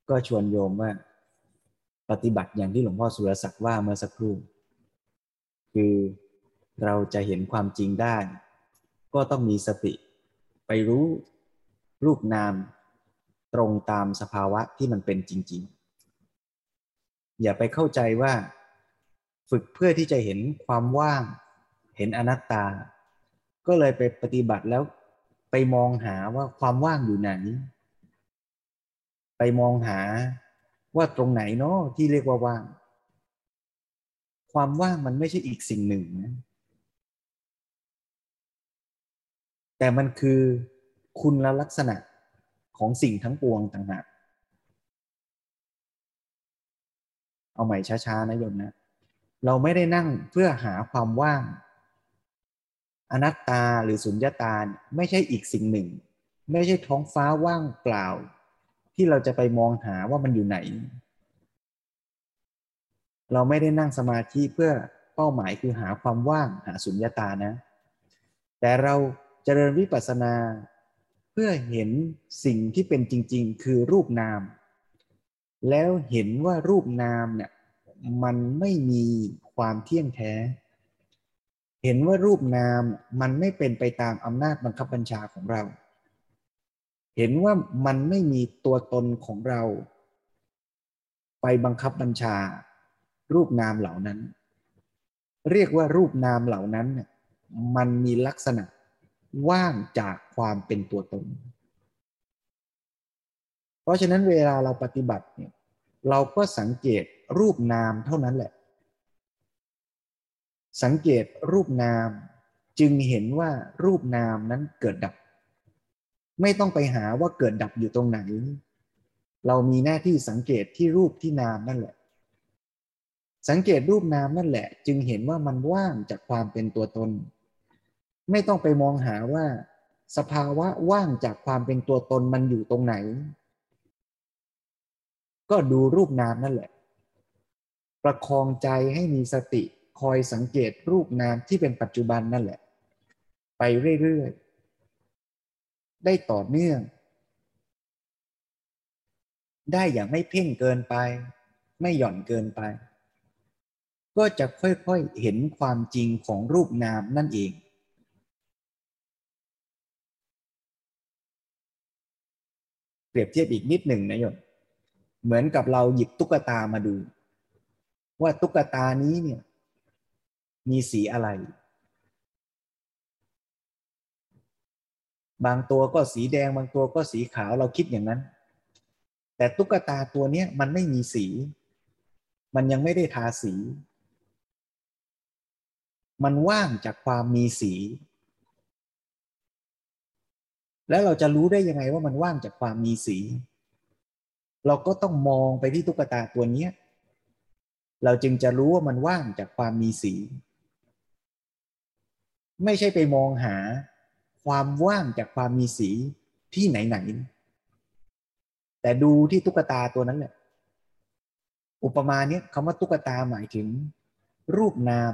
ก็ชวนโยมว่าปฏิบัติอย่างที่หลวงพ่อสุรศักดิ์ว่าเมื่อสักครู่คือเราจะเห็นความจริงได้ก็ต้องมีสติไปรู้รูปนามตรงตามสภาวะที่มันเป็นจริงๆอย่าไปเข้าใจว่าฝึกเพื่อที่จะเห็นความว่างเห็นอนัตตาก็เลยไปปฏิบัติแล้วไปมองหาว่าความว่างอยู่ไหนไปมองหาว่าตรงไหนเนาะที่เรียกว่าว่างความว่างมันไม่ใช่อีกสิ่งหนึ่งนะแต่มันคือคุณลักษณะของสิ่งทั้งปวงต่างหากเอาใหม่ช้าๆนะโยมนะเราไม่ได้นั่งเพื่อหาความว่างอนัตตาหรือสุญญตาไม่ใช่อีกสิ่งหนึ่งไม่ใช่ท้องฟ้าว่างเปล่าที่เราจะไปมองหาว่ามันอยู่ไหนเราไม่ได้นั่งสมาธิเพื่อเป้าหมายคือหาความว่างหาสุญญตานะแต่เราเจริญวิปัสสนาเพื่อเห็นสิ่งที่เป็นจริงๆคือรูปนามแล้วเห็นว่ารูปนามเนี่ยมันไม่มีความเที่ยงแท้เห็นว่ารูปนามมันไม่เป็นไปตามอำนาจบังคับบัญชาของเราเห็นว่ามันไม่มีตัวตนของเราไปบังคับบัญชารูปนามเหล่านั้นเรียกว่ารูปนามเหล่านั้นเนี่ยมันมีลักษณะว่างจากความเป็นตัวตนเพราะฉะนั้นเวลาเราปฏิบัติเนี่ยเราก็สังเกตรูปนามเท่านั้นแหละสังเกตรูปนามจึงเห็นว่ารูปนามนั้นเกิดดับไม่ต้องไปหาว่าเกิดดับอยู่ตรงไหนเรามีหน้าที่สังเกตที่รูปที่นามนั่นแหละสังเกตรูปนามนั่นแหละจึงเห็นว่ามันว่างจากความเป็นตัวตนไม่ต้องไปมองหาว่าสภาวะว่างจากความเป็นตัวตนมันอยู่ตรงไหนก็ดูรูปนามนั่นแหละประคองใจให้มีสติคอยสังเกตรูปนามที่เป็นปัจจุบันนั่นแหละไปเรื่อยๆได้ต่อเนื่องได้อย่างไม่เพ่งเกินไปไม่หย่อนเกินไปก็จะค่อยๆเห็นความจริงของรูปนามนั่นเองเปรียบเทียบอีกนิดหนึ่งนะโยมเหมือนกับเราหยิบตุ๊กตามาดูว่าตุ๊กตานี้เนี่ยมีสีอะไรบางตัวก็สีแดงบางตัวก็สีขาวเราคิดอย่างนั้นแต่ตุ๊กตาตัวนี้มันไม่มีสีมันยังไม่ได้ทาสีมันว่างจากความมีสีแล้วเราจะรู้ได้ยังไงว่ามันว่างจากความมีสีเราก็ต้องมองไปที่ตุ๊กตาตัวนี้เราจึงจะรู้ว่ามันว่างจากความมีสีไม่ใช่ไปมองหาความว่างจากความมีสีที่ไหนๆแต่ดูที่ตุ๊กตาตัวนั้นแหละอุปมาเนี้ยคำว่าตุ๊กตาหมายถึงรูปนาม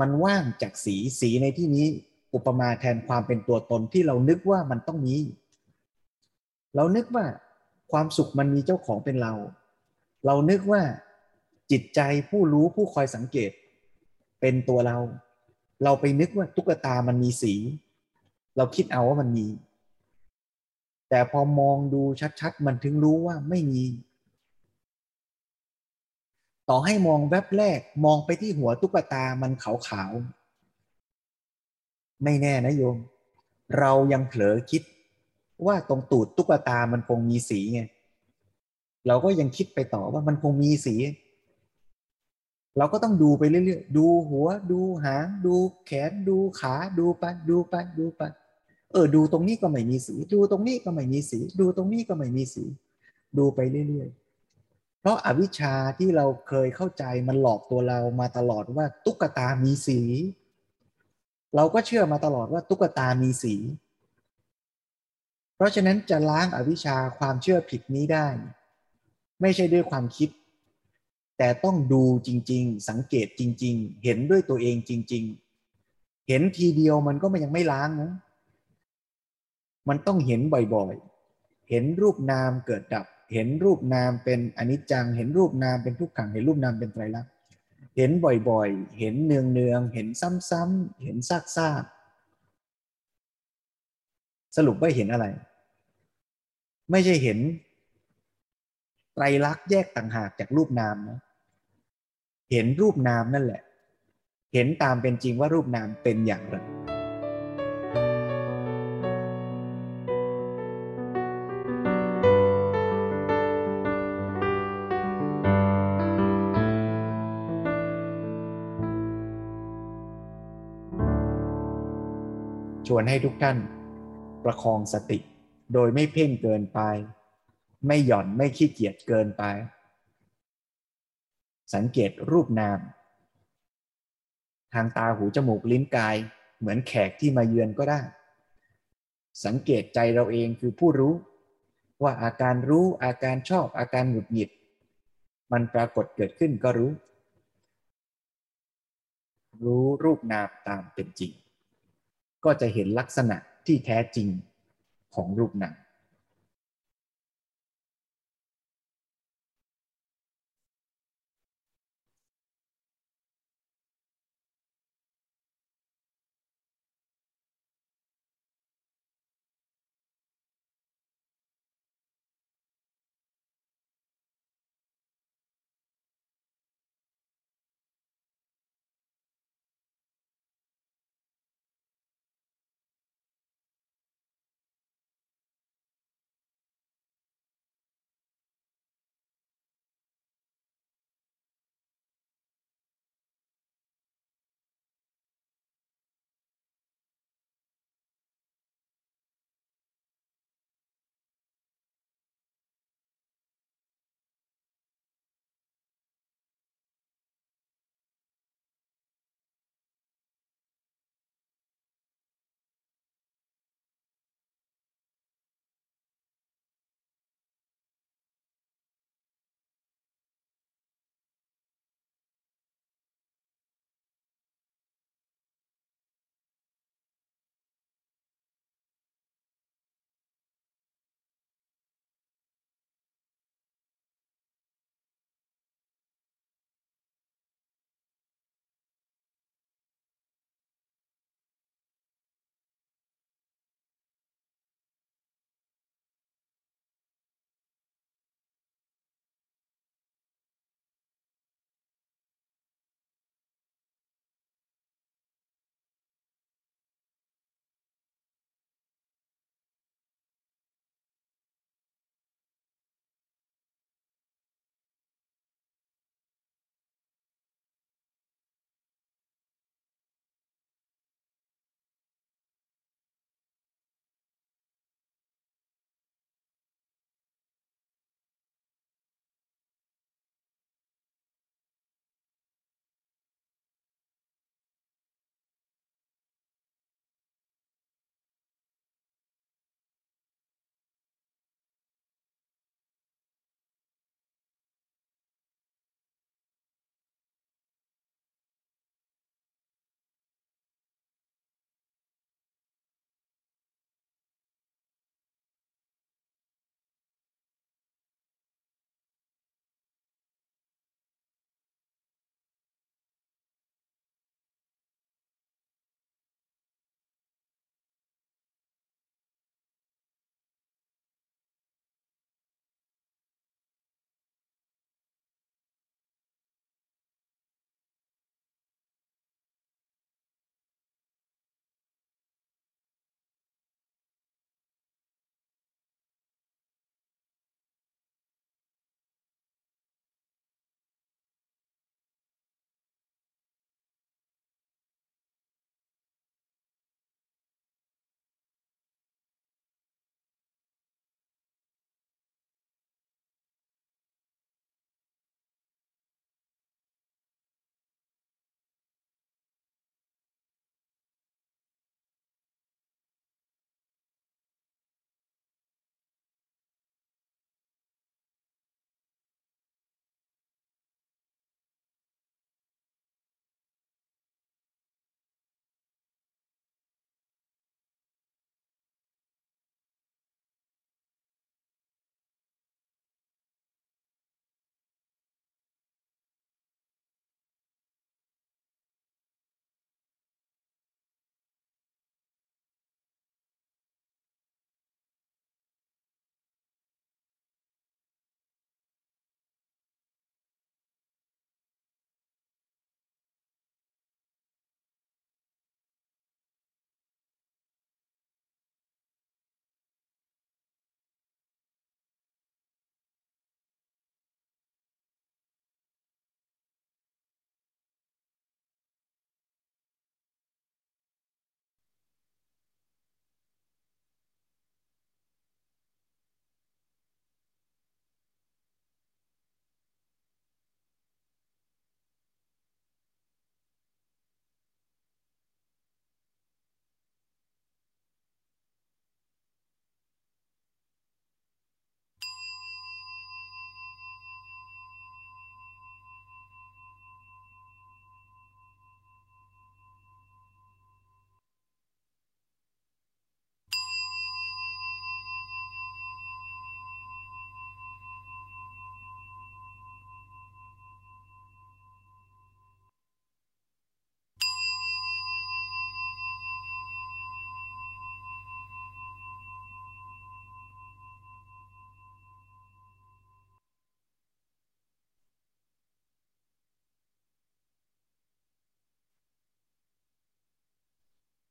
มันว่างจากสีในที่นี้อุปมาแทนความเป็นตัวตนที่เรานึกว่ามันต้องมีเรานึกว่าความสุขมันมีเจ้าของเป็นเราเรานึกว่าจิตใจผู้รู้ผู้คอยสังเกตเป็นตัวเราเราไปนึกว่าตุ๊กตามันมีสีเราคิดเอาว่ามันมีแต่พอมองดูชัดๆมันถึงรู้ว่าไม่มีต่อให้มองแวบแรกมองไปที่หัวตุ๊กตามันขาวๆไม่แน่นะโยมเรายังเผลอคิดว่าตรงตูดตุ๊กตามันคงมีสีไง เราก็ยังคิดไปต่อว่ามันคงมีสีเราก็ต้องดูไปเรื่อยๆดูหัวดูหางดูแขนดูขาดูไปดูไปดูไปดูตรงนี้ก็ไม่มีสีดูตรงนี้ก็ไม่มีสีดูตรงนี้ก็ไม่มีสีดูไปเรื่อยๆเพราะอวิชชาที่เราเคยเข้าใจมันหลอกตัวเรามาตลอดว่าตุ๊กตามีสีเราก็เชื่อมาตลอดว่าตุ๊กตามีสีเพราะฉะนั้นจะล้างอวิชชาความเชื่อผิดนี้ได้ไม่ใช่ด้วยความคิดแต่ต้องดูจริงๆสังเกตจริงๆเห็นด้วยตัวเองจริงๆเห็นทีเดียวมันก็ยังไม่ล้างนะมันต้องเห็นบ่อยๆเห็นรูปนามเกิดดับเห็นรูปนามเป็นอนิจจังเห็นรูปนามเป็นทุกขังเห็นรูปนามเป็นไตรลักษณ์เห็นบ่อยๆเห็นเนืองๆเห็นซ้ำๆเห็นซากๆสรุปว่าเห็นอะไรไม่ใช่เห็นไตรลักษณ์แยกต่างหากจากรูปนามนะเห็นรูปนามนั่นแหละเห็นตามเป็นจริงว่ารูปนามเป็นอย่างไรชวนให้ทุกท่านประคองสติโดยไม่เพ่งเกินไปไม่หย่อนไม่ขี้เกียจเกินไปสังเกตรูปนามทางตาหูจมูกลิ้นกายเหมือนแขกที่มาเยือนก็ได้สังเกตใจเราเองคือผู้รู้ว่าอาการรู้อาการชอบอาการหงุดหงิดมันปรากฏเกิดขึ้นก็รู้รูปนามตามเป็นจริงก็จะเห็นลักษณะที่แท้จริงของรูปนาม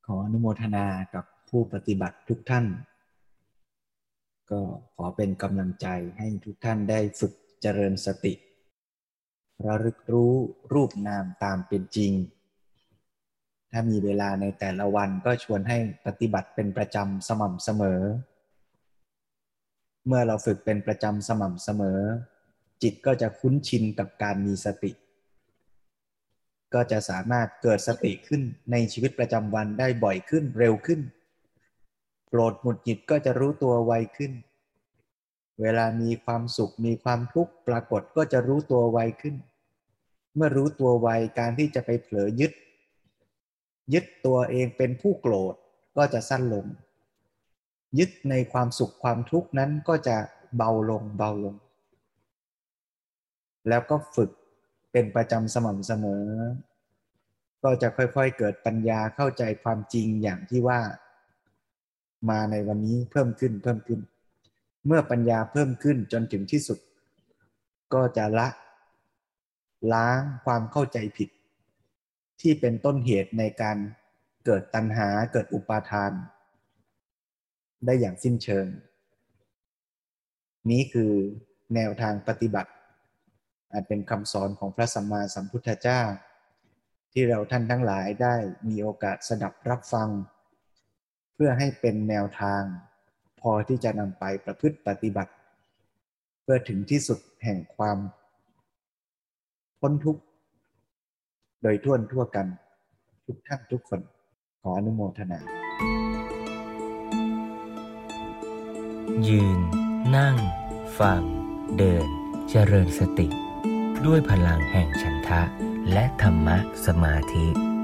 ขออนุโมทนากับผู้ปฏิบัติทุกท่านก็ขอเป็นกำลังใจให้ทุกท่านได้ฝึกเจริญสติระลึกรู้รูปนามตามเป็นจริงถ้ามีเวลาในแต่ละวันก็ชวนให้ปฏิบัติเป็นประจำสม่ำเสมอเมื่อเราฝึกเป็นประจำสม่ำเสมอจิตก็จะคุ้นชินกับการมีสติก็จะสามารถเกิดสติขึ้นในชีวิตประจำวันได้บ่อยขึ้นเร็วขึ้นโกรธหงุดหงิดก็จะรู้ตัวไวขึ้นเวลามีความสุขมีความทุกข์ปรากฏก็จะรู้ตัวไวขึ้นเมื่อรู้ตัวไวการที่จะไปเผลอยึดตัวเองเป็นผู้โกรธก็จะสั้นลงยึดในความสุขความทุกข์นั้นก็จะเบาลงแล้วก็ฝึกเป็นประจำสม่ำเสมอก็จะค่อยๆเกิดปัญญาเข้าใจความจริงอย่างที่ว่ามาในวันนี้เพิ่มขึ้นเมื่อปัญญาเพิ่มขึ้นจนถึงที่สุดก็จะละล้างความเข้าใจผิดที่เป็นต้นเหตุในการเกิดตัณหาเกิดอุปาทานได้อย่างสิ้นเชิงนี้คือแนวทางปฏิบัติอาจเป็นคำสอนของพระสัมมาสัมพุทธเจ้าที่เราท่านทั้งหลายได้มีโอกาสสดับรับฟังเพื่อให้เป็นแนวทางพอที่จะนำไปประพฤติปฏิบัติเพื่อถึงที่สุดแห่งความพ้นทุกข์โดยทั่วกันทุกท่านทุกคนขออนุโมทนายืนนั่งฟังเดินเจริญสติด้วยพลังแห่งฉันทะและธรรมะสมาธิ